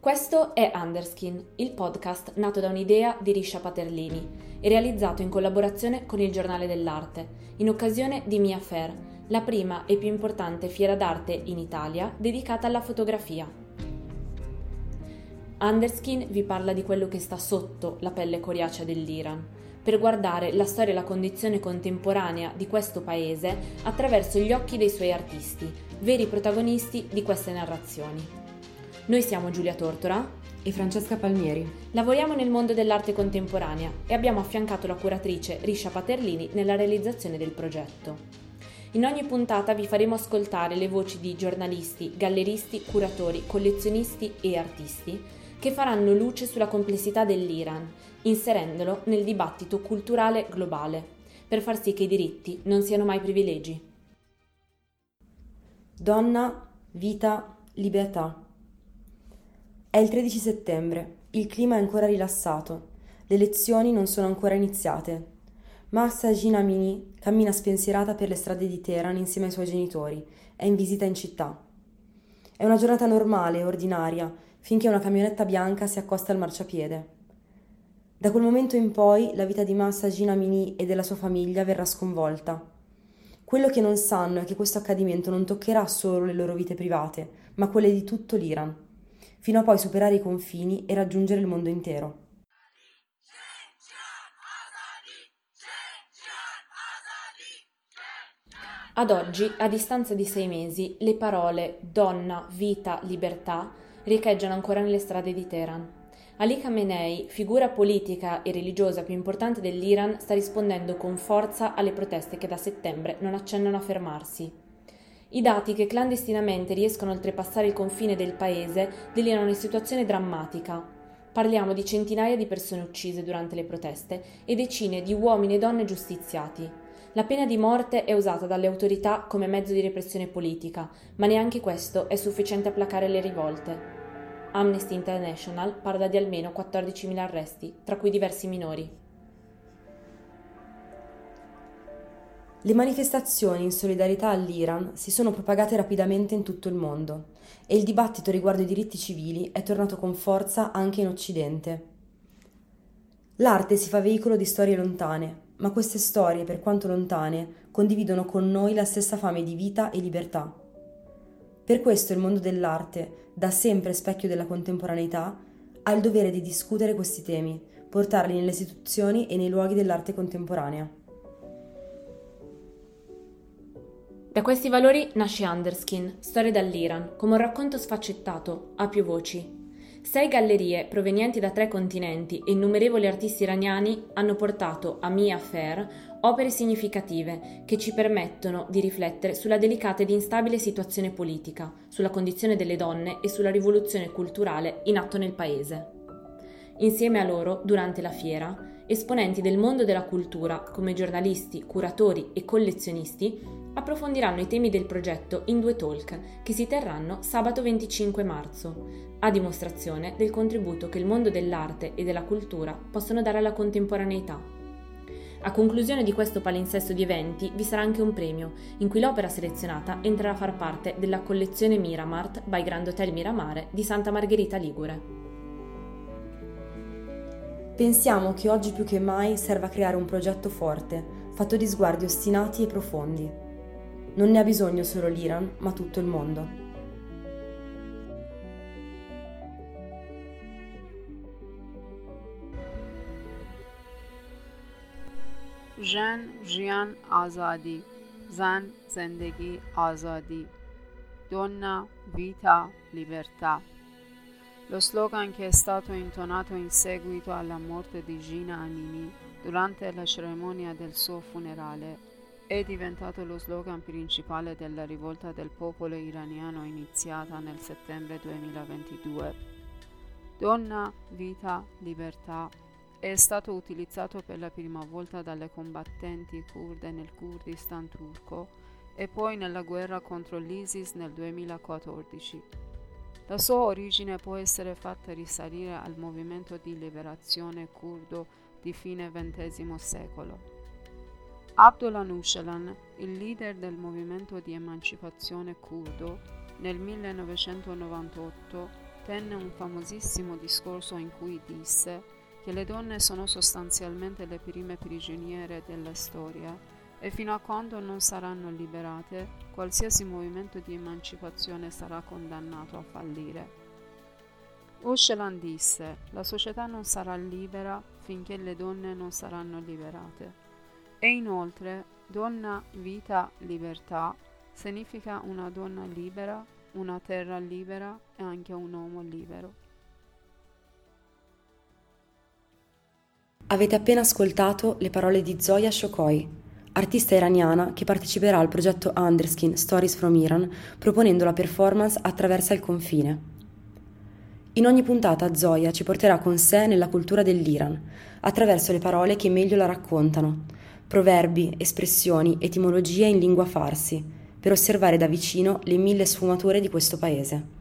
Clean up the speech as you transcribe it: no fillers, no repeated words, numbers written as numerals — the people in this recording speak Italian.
Questo è Underskin, il podcast nato da un'idea di Risha Paterlini e realizzato in collaborazione con il Giornale dell'Arte, in occasione di Mia Fair, la prima e più importante fiera d'arte in Italia dedicata alla fotografia. Underskin vi parla di quello che sta sotto la pelle coriacea dell'Iran, per guardare la storia e la condizione contemporanea di questo paese attraverso gli occhi dei suoi artisti, veri protagonisti di queste narrazioni. Noi siamo Giulia Tortora e Francesca Palmieri. Lavoriamo nel mondo dell'arte contemporanea e abbiamo affiancato la curatrice Risha Paterlini nella realizzazione del progetto. In ogni puntata vi faremo ascoltare le voci di giornalisti, galleristi, curatori, collezionisti e artisti che faranno luce sulla complessità dell'Iran, inserendolo nel dibattito culturale globale, per far sì che i diritti non siano mai privilegi. Donna, vita, libertà. È il 13 settembre, il clima è ancora rilassato, le lezioni non sono ancora iniziate. Mahsa Jîna Amini cammina spensierata per le strade di Teheran insieme ai suoi genitori, è in visita in città. È una giornata normale, ordinaria, finché una camionetta bianca si accosta al marciapiede. Da quel momento in poi la vita di Mahsa Jîna Amini e della sua famiglia verrà sconvolta. Quello che non sanno è che questo accadimento non toccherà solo le loro vite private, ma quelle di tutto l'Iran, fino a poi superare i confini e raggiungere il mondo intero. Ad oggi, a distanza di 6 mesi, le parole donna, vita, libertà riecheggiano ancora nelle strade di Teheran. Ali Khamenei, figura politica e religiosa più importante dell'Iran, sta rispondendo con forza alle proteste che da settembre non accennano a fermarsi. I dati che clandestinamente riescono a oltrepassare il confine del paese delineano una situazione drammatica. Parliamo di centinaia di persone uccise durante le proteste e decine di uomini e donne giustiziati. La pena di morte è usata dalle autorità come mezzo di repressione politica, ma neanche questo è sufficiente a placare le rivolte. Amnesty International parla di almeno 14.000 arresti, tra cui diversi minori. Le manifestazioni in solidarietà all'Iran si sono propagate rapidamente in tutto il mondo e il dibattito riguardo i diritti civili è tornato con forza anche in Occidente. L'arte si fa veicolo di storie lontane, ma queste storie, per quanto lontane, condividono con noi la stessa fame di vita e libertà. Per questo il mondo dell'arte, da sempre specchio della contemporaneità, ha il dovere di discutere questi temi, portarli nelle istituzioni e nei luoghi dell'arte contemporanea. Da questi valori nasce Underskin, storie dall'Iran, come un racconto sfaccettato, a più voci. 6 gallerie provenienti da 3 continenti e innumerevoli artisti iraniani hanno portato a Mia Fair opere significative che ci permettono di riflettere sulla delicata ed instabile situazione politica, sulla condizione delle donne e sulla rivoluzione culturale in atto nel paese. Insieme a loro, durante la fiera, esponenti del mondo della cultura, come giornalisti, curatori e collezionisti, approfondiranno i temi del progetto in 2 talk che si terranno sabato 25 marzo, a dimostrazione del contributo che il mondo dell'arte e della cultura possono dare alla contemporaneità. A conclusione di questo palinsesto di eventi vi sarà anche un premio, in cui l'opera selezionata entrerà a far parte della collezione Miramart by Grand Hotel Miramare di Santa Margherita Ligure. Pensiamo che oggi più che mai serva creare un progetto forte, fatto di sguardi ostinati e profondi. Non ne ha bisogno solo l'Iran, ma tutto il mondo. Zan jiyan azadi, zan zendegi azadi, donna vita libertà. Lo slogan che è stato intonato in seguito alla morte di Jîna Amini durante la cerimonia del suo funerale è diventato lo slogan principale della rivolta del popolo iraniano iniziata nel settembre 2022. Donna, vita, libertà è stato utilizzato per la prima volta dalle combattenti kurde nel Kurdistan turco e poi nella guerra contro l'ISIS nel 2014. La sua origine può essere fatta risalire al movimento di liberazione curdo di fine XX secolo. Abdullah Öcalan, il leader del movimento di emancipazione curdo, nel 1998 tenne un famosissimo discorso in cui disse che le donne sono sostanzialmente le prime prigioniere della storia e fino a quando non saranno liberate, qualsiasi movimento di emancipazione sarà condannato a fallire. Öcalan disse: la società non sarà libera finché le donne non saranno liberate. E inoltre, donna, vita, libertà significa una donna libera, una terra libera e anche un uomo libero. Avete appena ascoltato le parole di Zoya Shokoi, artista iraniana che parteciperà al progetto Underskin Stories from Iran proponendo la performance Attraversa il confine. In ogni puntata Zoya ci porterà con sé nella cultura dell'Iran, attraverso le parole che meglio la raccontano, proverbi, espressioni, etimologie in lingua farsi, per osservare da vicino le mille sfumature di questo paese.